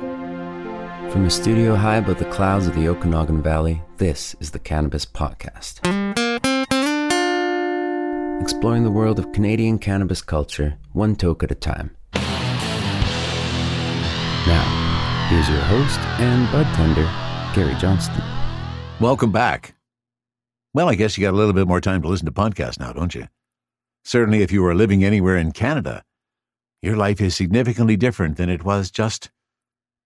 From a studio high above the clouds of the Okanagan Valley, this is the Cannabis Podcast. Exploring the world of Canadian cannabis culture, one toke at a time. Now, here's your host and bud tender, Gary Johnston. Welcome back. Well, I guess you got a little bit more time to listen to podcasts now, don't you? Certainly, if you are living anywhere in Canada, your life is significantly different than it was just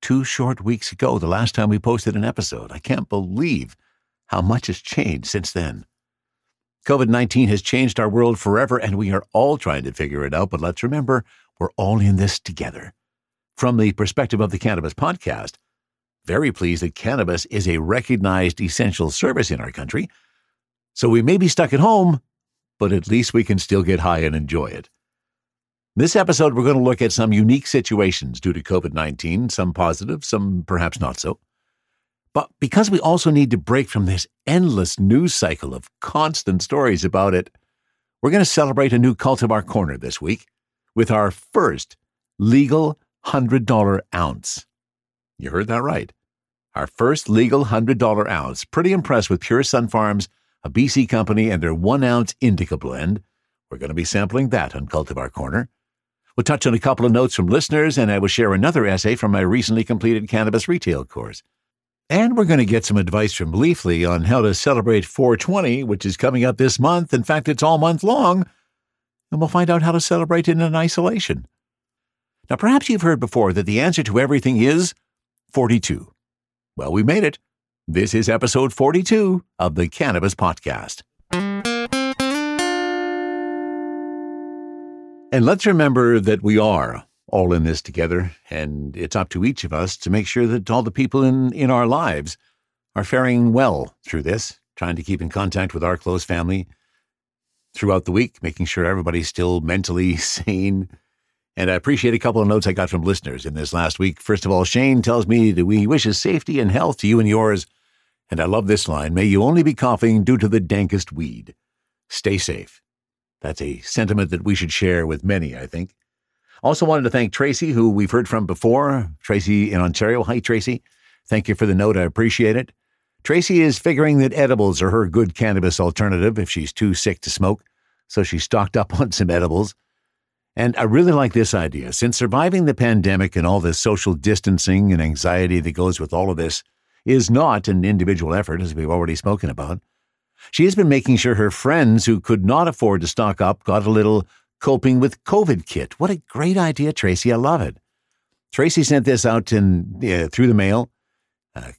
2 short weeks ago, the last time we posted an episode. I can't believe how much has changed since then. COVID-19 has changed our world forever, and we are all trying to figure it out. But let's remember, we're all in this together. From the perspective of the Cannabis Podcast, very pleased that cannabis is a recognized essential service in our country. So we may be stuck at home, but at least we can still get high and enjoy it. This episode, we're going to look at some unique situations due to COVID-19, some positive, some perhaps not so. But because we also need to break from this endless news cycle of constant stories about it, we're going to celebrate a new Cultivar Corner this week with our first legal $100 ounce. You heard that right. Our first legal $100 ounce. Pretty impressed with Pure Sunfarms, a BC company, and their 1 ounce indica blend. We're going to be sampling that on Cultivar Corner. We'll touch on a couple of notes from listeners, and I will share another essay from my recently completed cannabis retail course. And we're going to get some advice from Leafly on how to celebrate 420, which is coming up this month. In fact, it's all month long. And we'll find out how to celebrate it in isolation. Now, perhaps you've heard before that the answer to everything is 42. Well, we made it. This is episode 42 of the Cannabis Podcast. And let's remember that we are all in this together, and it's up to each of us to make sure that all the people in our lives are faring well through this, trying to keep in contact with our close family throughout the week, making sure everybody's still mentally sane. And I appreciate a couple of notes I got from listeners in this last week. First of all, Shane tells me that he wishes safety and health to you and yours. And I love this line, may you only be coughing due to the dankest weed. Stay safe. That's a sentiment that we should share with many, I think. Also wanted to thank Tracy, who we've heard from before. Tracy in Ontario. Hi, Tracy. Thank you for the note. I appreciate it. Tracy is figuring that edibles are her good cannabis alternative if she's too sick to smoke, so she stocked up on some edibles. And I really like this idea. Since surviving the pandemic and all the social distancing and anxiety that goes with all of this is not an individual effort, as we've already spoken about, she has been making sure her friends who could not afford to stock up got a little coping with COVID kit. What a great idea, Tracy. I love it. Tracy sent this out through the mail.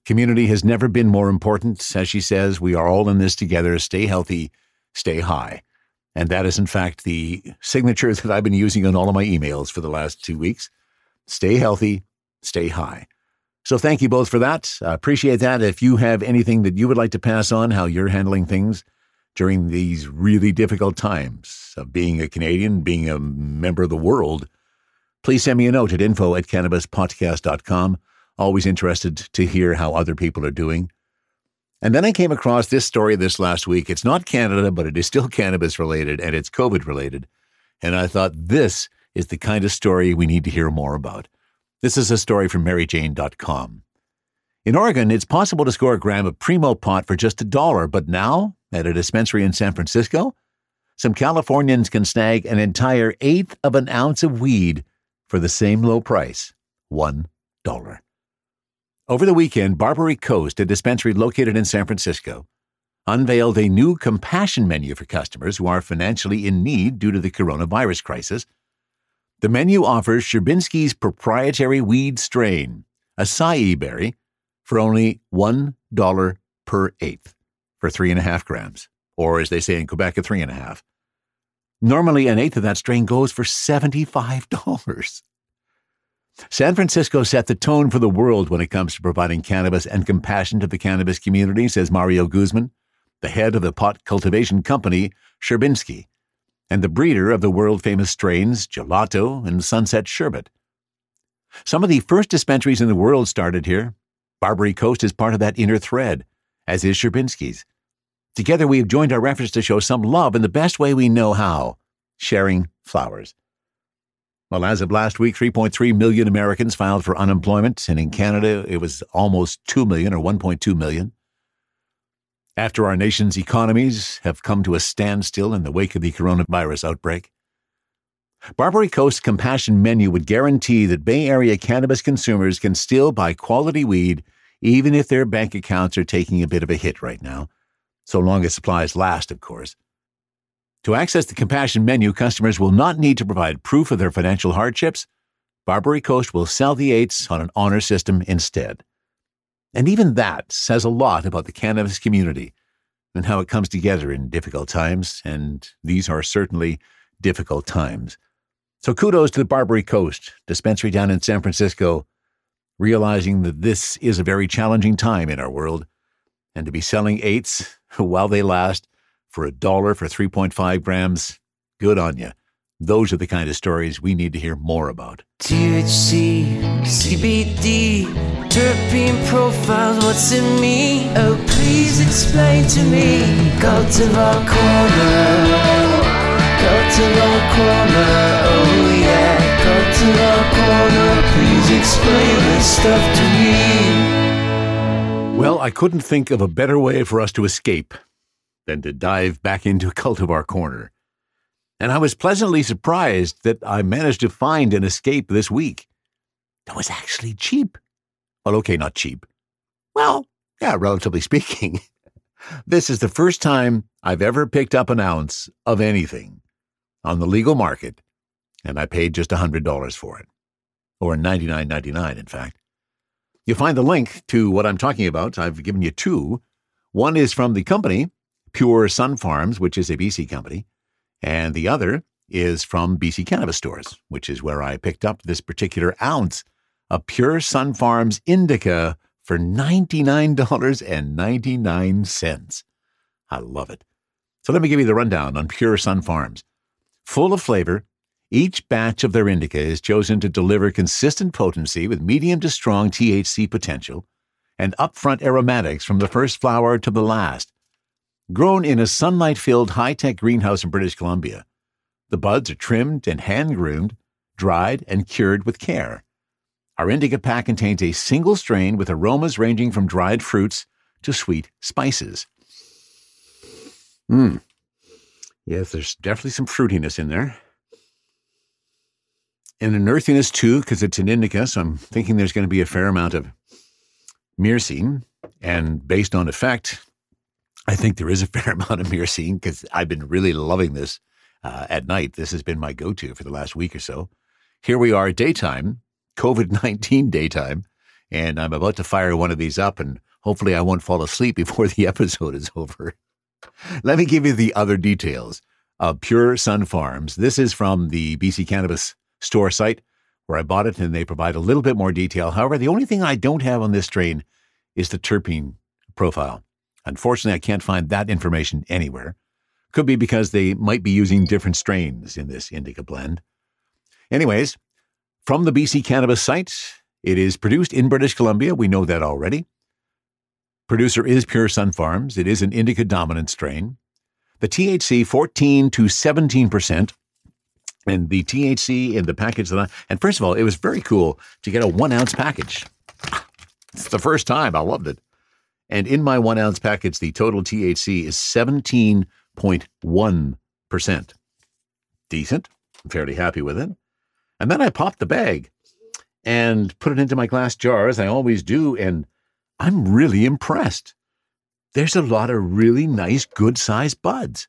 Community has never been more important. As she says, we are all in this together. Stay healthy, stay high. And that is, in fact, the signature that I've been using on all of my emails for the last 2 weeks. Stay healthy, stay high. So thank you both for that. I appreciate that. If you have anything that you would like to pass on, how you're handling things during these really difficult times of being a Canadian, being a member of the world, please send me a note at info@cannabispodcast.com. Always interested to hear how other people are doing. And then I came across this story this last week. It's not Canada, but it is still cannabis related, and it's COVID related. And I thought this is the kind of story we need to hear more about. This is a story from MaryJane.com. In Oregon, it's possible to score a gram of Primo pot for just $1, but now, at a dispensary in San Francisco, some Californians can snag an entire 1/8 ounce of weed for the same low price, $1. Over the weekend, Barbary Coast, a dispensary located in San Francisco, unveiled a new compassion menu for customers who are financially in need due to the coronavirus crisis. The menu offers Sherbinsky's proprietary weed strain, acai berry, for only $1 per eighth for 3.5 grams, or as they say in Quebec, a 3.5. Normally, an eighth of that strain goes for $75. San Francisco set the tone for the world when it comes to providing cannabis and compassion to the cannabis community, says Mario Guzman, the head of the pot cultivation company, Sherbinsky, and the breeder of the world-famous strains Gelato and Sunset Sherbet. Some of the first dispensaries in the world started here. Barbary Coast is part of that inner thread, as is Sherbinsky's. Together, we have joined our efforts to show some love in the best way we know how, sharing flowers. Well, as of last week, 3.3 million Americans filed for unemployment, and in Canada, it was almost 2 million or 1.2 million. After our nation's economies have come to a standstill in the wake of the coronavirus outbreak, Barbary Coast's Compassion Menu would guarantee that Bay Area cannabis consumers can still buy quality weed even if their bank accounts are taking a bit of a hit right now, so long as supplies last, of course. To access the Compassion Menu, customers will not need to provide proof of their financial hardships. Barbary Coast will sell the eighths on an honor system instead. And even that says a lot about the cannabis community and how it comes together in difficult times, and these are certainly difficult times. So kudos to the Barbary Coast dispensary down in San Francisco, realizing that this is a very challenging time in our world, and to be selling eighths while they last for $1 for 3.5 grams, good on you. Those are the kind of stories we need to hear more about. THC, CBD, terpene profiles, what's in me? Oh, please explain to me. Cultivar Corner, Cultivar Corner, oh yeah. Cultivar Corner, please explain this stuff to me. Well, I couldn't think of a better way for us to escape than to dive back into Cultivar Corner. And I was pleasantly surprised that I managed to find an escape this week that was actually cheap. Well, okay, not cheap. Well, yeah, relatively speaking. This is the first time I've ever picked up an ounce of anything on the legal market, and I paid just $100 for it, or $99.99, in fact. You'll find the link to what I'm talking about. I've given you two. One is from the company, Pure Sunfarms, which is a BC company, and the other is from BC Cannabis Stores, which is where I picked up this particular ounce of Pure Sunfarms Indica for $99.99. I love it. So let me give you the rundown on Pure Sunfarms. Full of flavor, each batch of their indica is chosen to deliver consistent potency with medium to strong THC potential and upfront aromatics from the first flower to the last. Grown in a sunlight-filled high-tech greenhouse in British Columbia, the buds are trimmed and hand-groomed, dried, and cured with care. Our indica pack contains a single strain with aromas ranging from dried fruits to sweet spices. Yes, there's definitely some fruitiness in there. And an earthiness, too, because it's an indica, so I'm thinking there's going to be a fair amount of myrcene, and based on effect, I think there is a fair amount of myrcene because I've been really loving this at night. This has been my go-to for the last week or so. Here we are, daytime, COVID-19 daytime, and I'm about to fire one of these up, and hopefully I won't fall asleep before the episode is over. Let me give you the other details of Pure Sun Farms. This is from the BC Cannabis Store site where I bought it, and they provide a little bit more detail. However, the only thing I don't have on this strain is the terpene profile. Unfortunately, I can't find that information anywhere. Could be because they might be using different strains in this indica blend. Anyways, from the BC Cannabis site, it is produced in British Columbia. We know that already. Producer is Pure Sunfarms. It is an indica-dominant strain. The THC, 14 to 17%. And the THC in the package that And first of all, it was very cool to get a 1 ounce package. It's the first time. I loved it. And in my 1 ounce package, the total THC is 17.1%. Decent. I'm fairly happy with it. And then I popped the bag and put it into my glass jar, as I always do, and I'm really impressed. There's a lot of really nice, good-sized buds.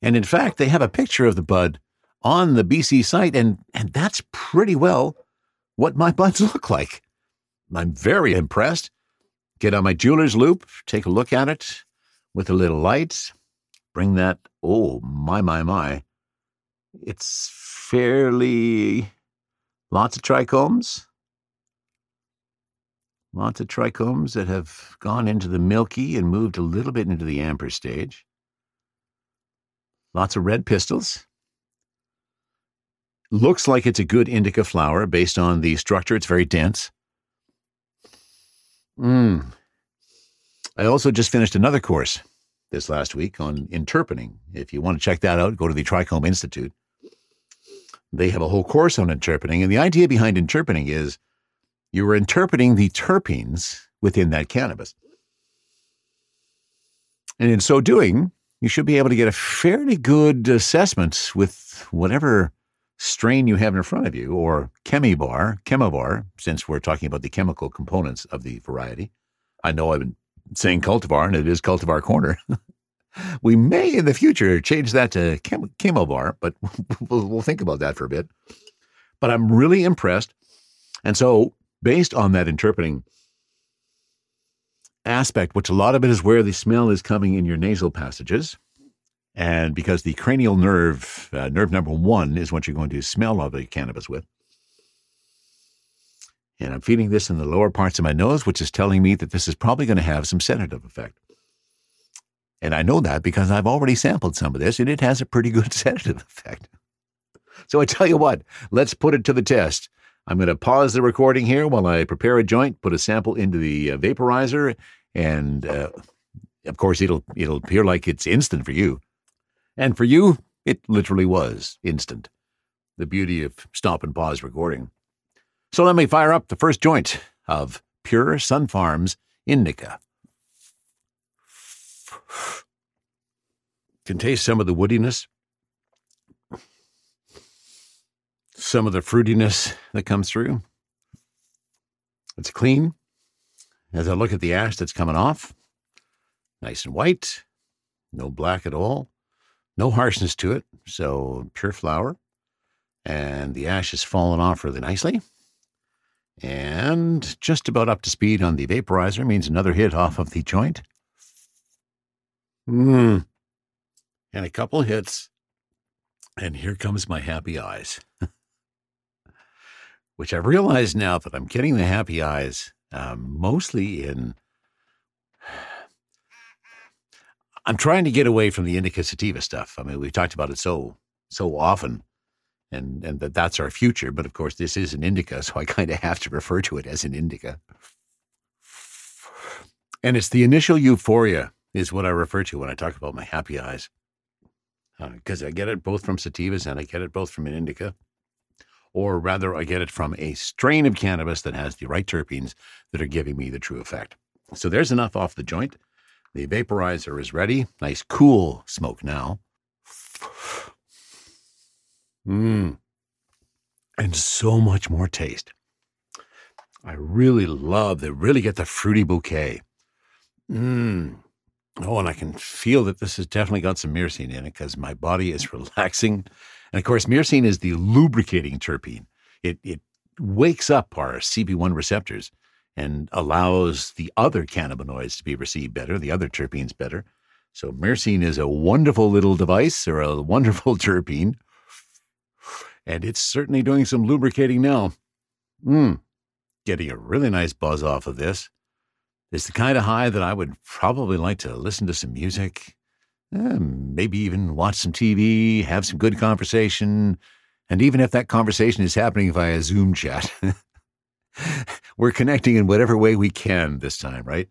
And in fact, they have a picture of the bud on the BC site, and that's pretty well what my buds look like. I'm very impressed. Get on my jeweler's loop, take a look at it with a little light, bring that, oh, my. It's fairly, lots of trichomes that have gone into the milky and moved a little bit into the amber stage. Lots of red pistils. Looks like it's a good indica flower based on the structure. It's very dense. I also just finished another course this last week on interpreting. If you want to check that out, go to the Trichome Institute. They have a whole course on interpreting. And the idea behind interpreting is you were interpreting the terpenes within that cannabis. And in so doing, you should be able to get a fairly good assessment with whatever strain you have in front of you, or chemobar, since we're talking about the chemical components of the variety. I know I've been saying cultivar, and it is Cultivar Corner. We may in the future change that to chemobar, but we'll think about that for a bit. But I'm really impressed. And so based on that interpreting aspect, which a lot of it is where the smell is coming in your nasal passages, and because the cranial nerve, nerve number one, is what you're going to smell all the cannabis with. And I'm feeling this in the lower parts of my nose, which is telling me that this is probably going to have some sedative effect. And I know that because I've already sampled some of this, and it has a pretty good sedative effect. So I tell you what, let's put it to the test. I'm going to pause the recording here while I prepare a joint, put a sample into the vaporizer, and of course it'll appear like it's instant for you. And for you, it literally was instant. The beauty of stop and pause recording. So let me fire up the first joint of Pure Sunfarms Indica. Can taste some of the woodiness, some of the fruitiness that comes through. It's clean. As I look at the ash that's coming off, nice and white, no black at all, no harshness to it, so pure flower. And the ash is falling off really nicely. And just about up to speed on the vaporizer means another hit off of the joint. And a couple hits, and here comes my happy eyes. Which I've realized now that I'm getting the happy eyes mostly in... I'm trying to get away from the indica sativa stuff. I mean, we've talked about it so often, and that's our future. But of course, this is an indica, so I kind of have to refer to it as an indica. And it's the initial euphoria is what I refer to when I talk about my happy eyes. Because I get it both from sativas and I get it both from an indica. Or rather, I get it from a strain of cannabis that has the right terpenes that are giving me the true effect. So there's enough off the joint. The vaporizer is ready. Nice cool smoke now. And so much more taste. I really love, they really get the fruity bouquet. Oh, and I can feel that this has definitely got some myrcene in it because my body is relaxing. And of course, myrcene is the lubricating terpene. It wakes up our CB1 receptors and allows the other cannabinoids to be received better, the other terpenes better. So myrcene is a wonderful little device, or a wonderful terpene. And it's certainly doing some lubricating now. Getting a really nice buzz off of this. It's the kind of high that I would probably like to listen to some music, maybe even watch some TV, have some good conversation, and even if that conversation is happening via Zoom chat, we're connecting in whatever way we can this time, right?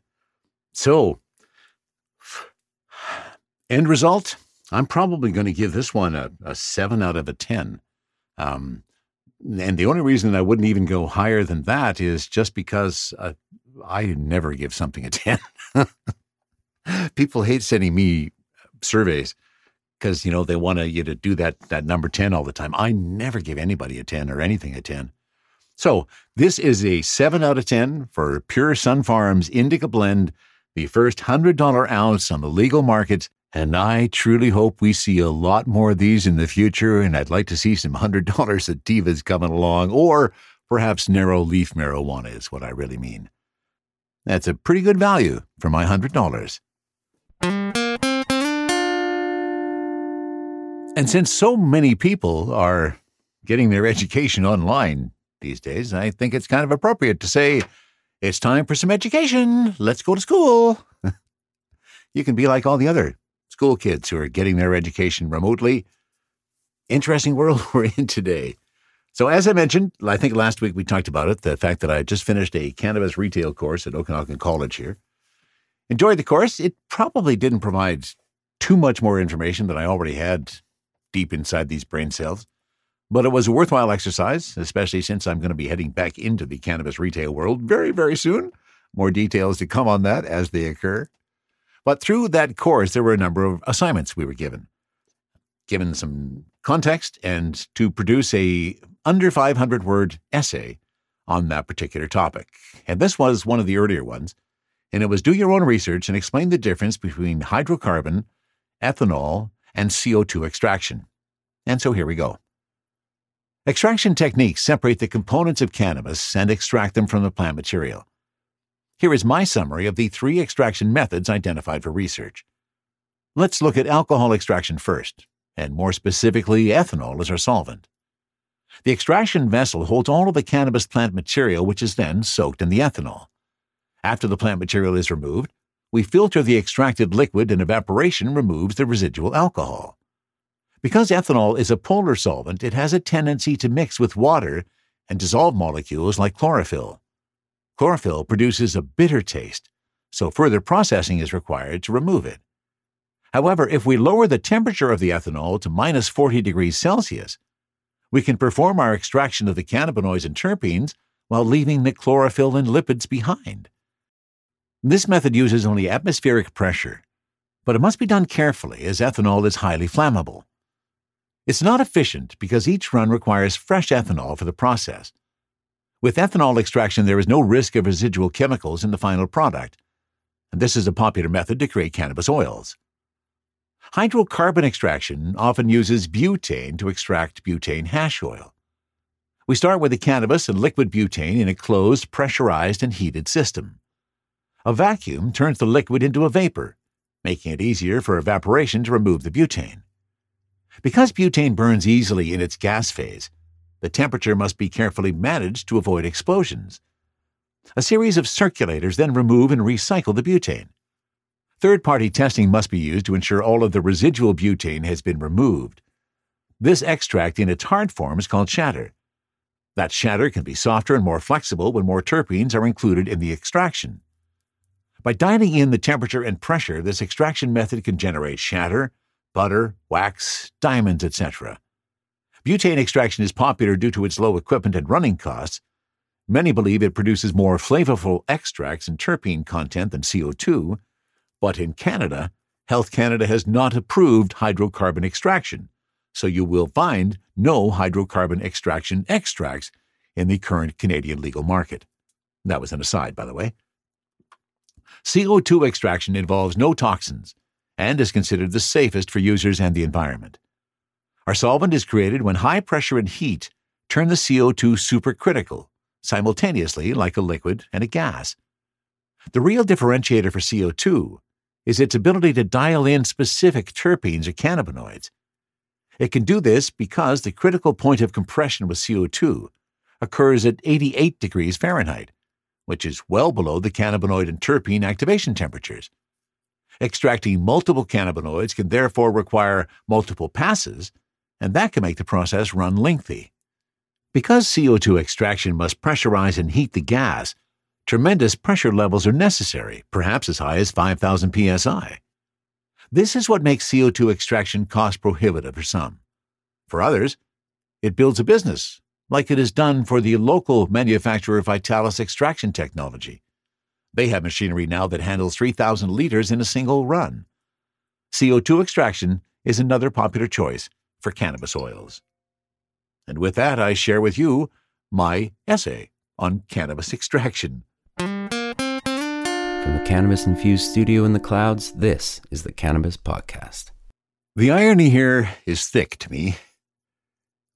So, end result, I'm probably going to give this one a 7 out of a 10. And the only reason I wouldn't even go higher than that is just because... I never give something a 10. People hate sending me surveys because, you know, they want you to do that number 10 all the time. I never give anybody a 10 or anything a 10. So this is a 7 out of 10 for Pure Sunfarms Indica Blend, the first $100 ounce on the legal market. And I truly hope we see a lot more of these in the future. And I'd like to see some $100 sativas coming along, or perhaps narrow leaf marijuana is what I really mean. That's a pretty good value for my $100. And since so many people are getting their education online these days, I think it's kind of appropriate to say, it's time for some education. Let's go to school. You can be like all the other school kids who are getting their education remotely. Interesting world we're in today. So as I mentioned, I think last week we talked about it, the fact that I just finished a cannabis retail course at Okanagan College here. Enjoyed the course. It probably didn't provide too much more information than I already had deep inside these brain cells. But it was a worthwhile exercise, especially since I'm going to be heading back into the cannabis retail world very, very soon. More details to come on that as they occur. But through that course, there were a number of assignments we were given. Given some context and to produce a under 500-word essay on that particular topic. And this was one of the earlier ones. And it was do your own research and explain the difference between hydrocarbon, ethanol, and CO2 extraction. And so here we go. Extraction techniques separate the components of cannabis and extract them from the plant material. Here is my summary of the three extraction methods identified for research. Let's look at alcohol extraction first, and more specifically, ethanol as our solvent. The extraction vessel holds all of the cannabis plant material, which is then soaked in the ethanol. After the plant material is removed, we filter the extracted liquid and evaporation removes the residual alcohol. Because ethanol is a polar solvent, it has a tendency to mix with water and dissolve molecules like chlorophyll. Chlorophyll produces a bitter taste, so further processing is required to remove it. However, if we lower the temperature of the ethanol to minus 40 degrees Celsius, we can perform our extraction of the cannabinoids and terpenes while leaving the chlorophyll and lipids behind. This method uses only atmospheric pressure, but it must be done carefully as ethanol is highly flammable. It's not efficient because each run requires fresh ethanol for the process. With ethanol extraction, there is no risk of residual chemicals in the final product, and this is a popular method to create cannabis oils. Hydrocarbon extraction often uses butane to extract butane hash oil. We start with the cannabis and liquid butane in a closed, pressurized, and heated system. A vacuum turns the liquid into a vapor, making it easier for evaporation to remove the butane. Because butane burns easily in its gas phase, the temperature must be carefully managed to avoid explosions. A series of circulators then remove and recycle the butane. Third-party testing must be used to ensure all of the residual butane has been removed. This extract in its hard form is called shatter. That shatter can be softer and more flexible when more terpenes are included in the extraction. By dialing in the temperature and pressure, this extraction method can generate shatter, butter, wax, diamonds, etc. Butane extraction is popular due to its low equipment and running costs. Many believe it produces more flavorful extracts and terpene content than CO2, but in Canada, Health Canada has not approved hydrocarbon extraction, so you will find no hydrocarbon extraction extracts in the current Canadian legal market. That was an aside, by the way. CO2 extraction involves no toxins and is considered the safest for users and the environment. Our solvent is created when high pressure and heat turn the CO2 supercritical, simultaneously like a liquid and a gas. The real differentiator for CO2 is its ability to dial in specific terpenes or cannabinoids. It can do this because the critical point of compression with CO2 occurs at 88 degrees Fahrenheit, which is well below the cannabinoid and terpene activation temperatures. Extracting multiple cannabinoids can therefore require multiple passes, and that can make the process run lengthy. Because CO2 extraction must pressurize and heat the gas, tremendous pressure levels are necessary, perhaps as high as 5,000 psi. This is what makes CO2 extraction cost prohibitive for some. For others, it builds a business, like it is done for the local manufacturer Vitalis Extraction Technology. They have machinery now that handles 3,000 liters in a single run. CO2 extraction is another popular choice for cannabis oils. And with that, I share with you my essay on cannabis extraction. From the cannabis-infused studio in the clouds, this is the Cannabis Podcast. The irony here is thick to me.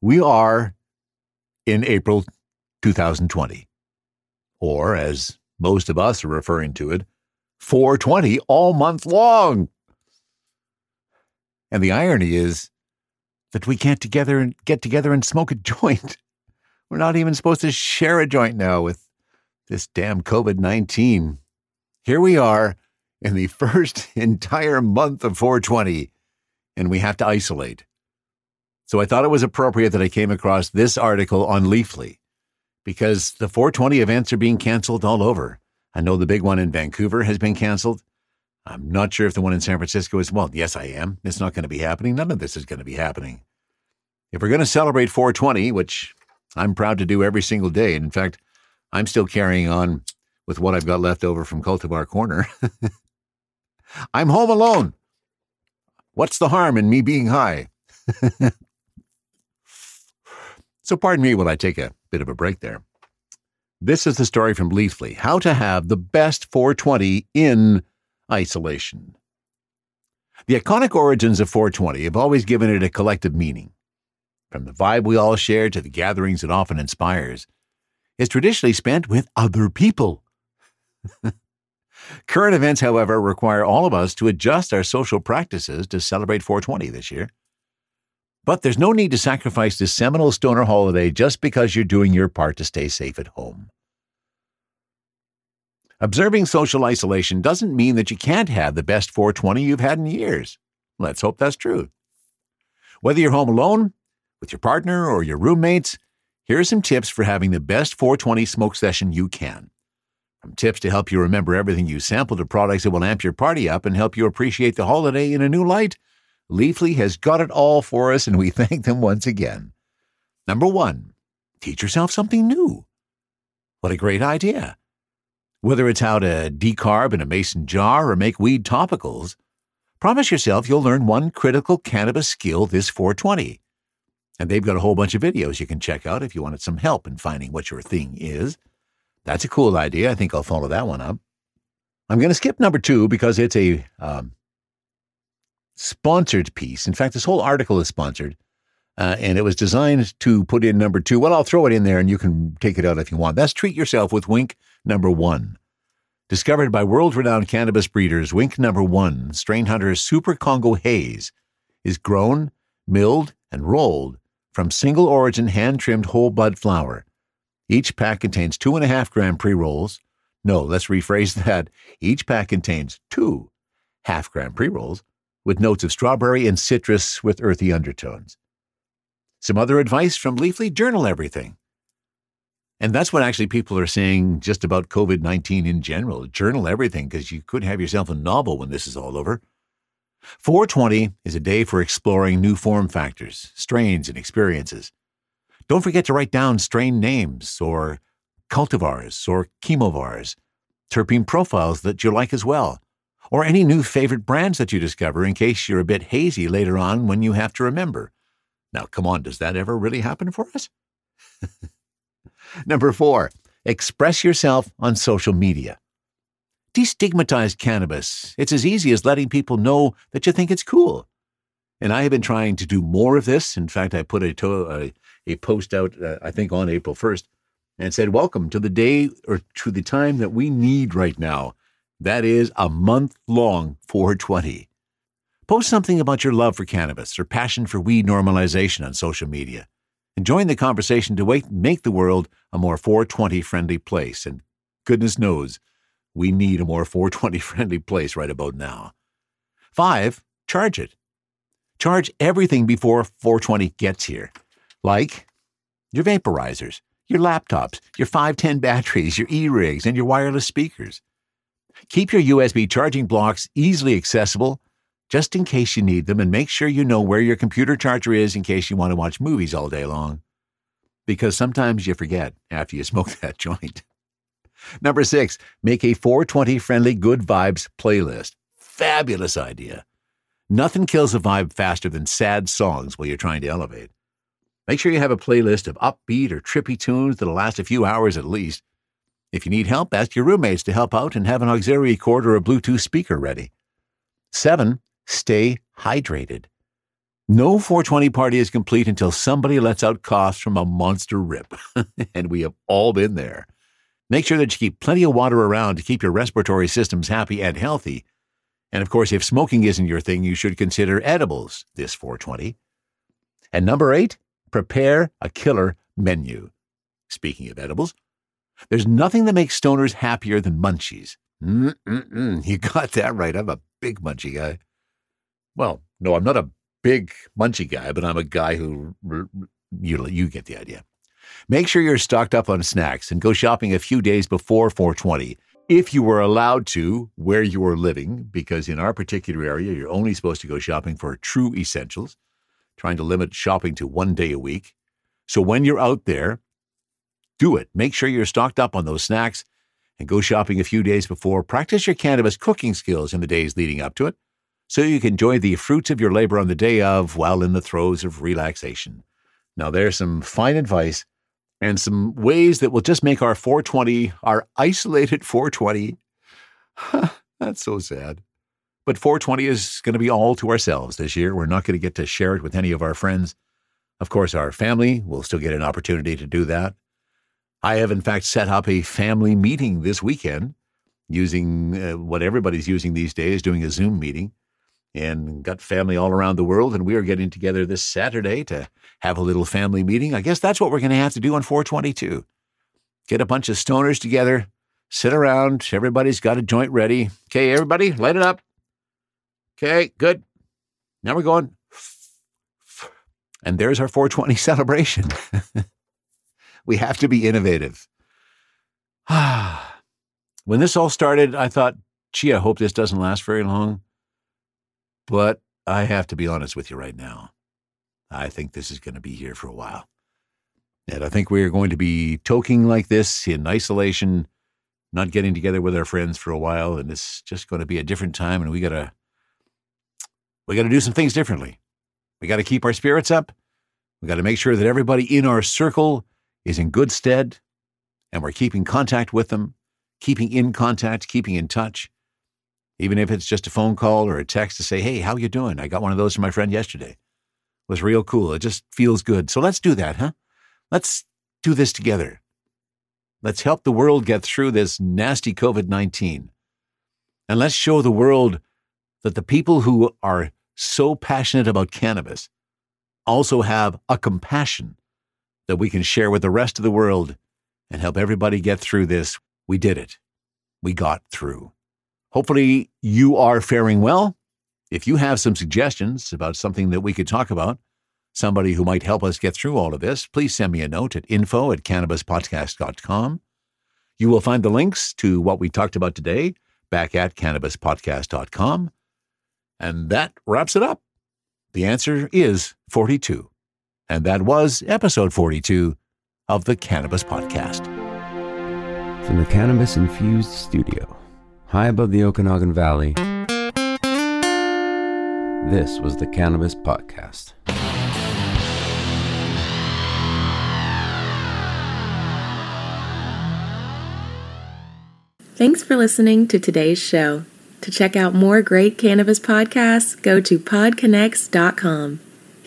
We are in April 2020, or as most of us are referring to it, 420 all month long. And the irony is that we can't get together and smoke a joint. We're not even supposed to share a joint now with this damn COVID-19. Here we are in the first entire month of 420, and we have to isolate. So I thought it was appropriate that I came across this article on Leafly, because the 420 events are being canceled all over. I know the big one in Vancouver has been canceled. I'm not sure if the one in San Francisco is. Well, yes, I am. It's not going to be happening. None of this is going to be happening. If we're going to celebrate 420, which I'm proud to do every single day, and in fact, I'm still carrying on with what I've got left over from Cultivar Corner. I'm home alone. What's the harm in me being high? So pardon me while I take a bit of a break there. This is the story from Leafly, how to have the best 420 in isolation. The iconic origins of 420 have always given it a collective meaning. From the vibe we all share to the gatherings it often inspires, is traditionally spent with other people. Current events, however, require all of us to adjust our social practices to celebrate 420 this year. But there's no need to sacrifice this seminal stoner holiday just because you're doing your part to stay safe at home. Observing social isolation doesn't mean that you can't have the best 420 you've had in years. Let's hope that's true. Whether you're home alone, with your partner, or your roommates, here are some tips for having the best 420 smoke session you can. From tips to help you remember everything you sampled to products that will amp your party up and help you appreciate the holiday in a new light, Leafly has got it all for us, and we thank them once again. Number 1, teach yourself something new. What a great idea. Whether it's how to decarb in a mason jar or make weed topicals, promise yourself you'll learn one critical cannabis skill this 420. And they've got a whole bunch of videos you can check out if you wanted some help in finding what your thing is. That's a cool idea. I think I'll follow that one up. I'm going to skip number 2 because it's a sponsored piece. In fact, this whole article is sponsored, and it was designed to put in number 2. Well, I'll throw it in there, and you can take it out if you want. That's Treat Yourself with Wink number 1. Discovered by world-renowned cannabis breeders, Wink number 1, Strain Hunter's Super Congo Haze, is grown, milled, and rolled from single-origin hand-trimmed whole bud flower. Each pack contains 2.5 gram pre-rolls. No, let's rephrase that. Each pack contains 2 half-gram pre-rolls with notes of strawberry and citrus with earthy undertones. Some other advice from Leafly, journal everything. And that's what actually people are saying just about COVID-19 in general. Journal everything, because you could have yourself a novel when this is all over. 420 is a day for exploring new form factors, strains, and experiences. Don't forget to write down strain names or cultivars or chemovars, terpene profiles that you like as well, or any new favorite brands that you discover in case you're a bit hazy later on when you have to remember. Now, come on, does that ever really happen for us? Number 4, express yourself on social media. Destigmatize cannabis. It's as easy as letting people know that you think it's cool. And I have been trying to do more of this. In fact, I put a post out, I think, on April 1st and said, welcome to the day or to the time that we need right now. That is a month-long 420. Post something about your love for cannabis or passion for weed normalization on social media and join the conversation to make the world a more 420-friendly place. And goodness knows, we need a more 420-friendly place right about now. 5, charge it. Charge everything before 420 gets here, like your vaporizers, your laptops, your 510 batteries, your e-rigs, and your wireless speakers. Keep your USB charging blocks easily accessible just in case you need them, and make sure you know where your computer charger is in case you want to watch movies all day long, because sometimes you forget after you smoke that joint. Number 6, make a 420-friendly Good Vibes playlist. Fabulous idea. Nothing kills a vibe faster than sad songs while you're trying to elevate. Make sure you have a playlist of upbeat or trippy tunes that'll last a few hours at least. If you need help, ask your roommates to help out and have an auxiliary cord or a Bluetooth speaker ready. 7, stay hydrated. No 420 party is complete until somebody lets out coughs from a monster rip, and we have all been there. Make sure that you keep plenty of water around to keep your respiratory systems happy and healthy. And of course, if smoking isn't your thing, you should consider edibles this 420. And number 8, prepare a killer menu. Speaking of edibles, there's nothing that makes stoners happier than munchies. You got that right. I'm a big munchie guy. Well, no, I'm not a big munchie guy, but I'm a guy who, you get the idea. Make sure you're stocked up on snacks and go shopping a few days before 420, if you were allowed to where you were living, because in our particular area, you're only supposed to go shopping for true essentials. trying to limit shopping to 1 day a week. So when you're out there, do it. Make sure you're stocked up on those snacks and go shopping a few days before. Practice your cannabis cooking skills in the days leading up to it so you can enjoy the fruits of your labor on the day of while in the throes of relaxation. Now, there's some fine advice and some ways that will just make our 420, our isolated 420, that's so sad. But 420 is going to be all to ourselves this year. We're not going to get to share it with any of our friends. Of course, our family will still get an opportunity to do that. I have, in fact, set up a family meeting this weekend using what everybody's using these days, doing a Zoom meeting, and got family all around the world. And we are getting together this Saturday to have a little family meeting. I guess that's what we're going to have to do on 422. Get a bunch of stoners together, sit around. Everybody's got a joint ready. Okay, everybody, light it up. Okay, good. Now we're going. And there's our 420 celebration. We have to be innovative. When this all started, I thought, gee, I hope this doesn't last very long. But I have to be honest with you right now. I think this is going to be here for a while. And I think we are going to be toking like this in isolation, not getting together with our friends for a while. And it's just going to be a different time. And we got to do some things differently. We got to keep our spirits up. We got to make sure that everybody in our circle is in good stead, and we're keeping contact with them, keeping in touch, even if it's just a phone call or a text to say, hey, how you doing? I got one of those from my friend yesterday. It was real cool. It just feels good. So let's do that, huh? Let's do this together. Let's help the world get through this nasty COVID-19. And let's show the world that the people who are so passionate about cannabis also have a compassion that we can share with the rest of the world and help everybody get through this. We did it. We got through. Hopefully you are faring well. If you have some suggestions about something that we could talk about, somebody who might help us get through all of this, please send me a note at info@cannabispodcast.com. You will find the links to what we talked about today back at cannabispodcast.com. And that wraps it up. The answer is 42. And that was episode 42 of the Cannabis Podcast. From the cannabis-infused studio, high above the Okanagan Valley, this was the Cannabis Podcast. Thanks for listening to today's show. To check out more great cannabis podcasts, go to PodConnects.com.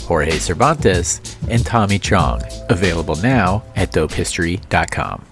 Jorge Cervantes, and Tommy Chong. Available now at dopehistory.com.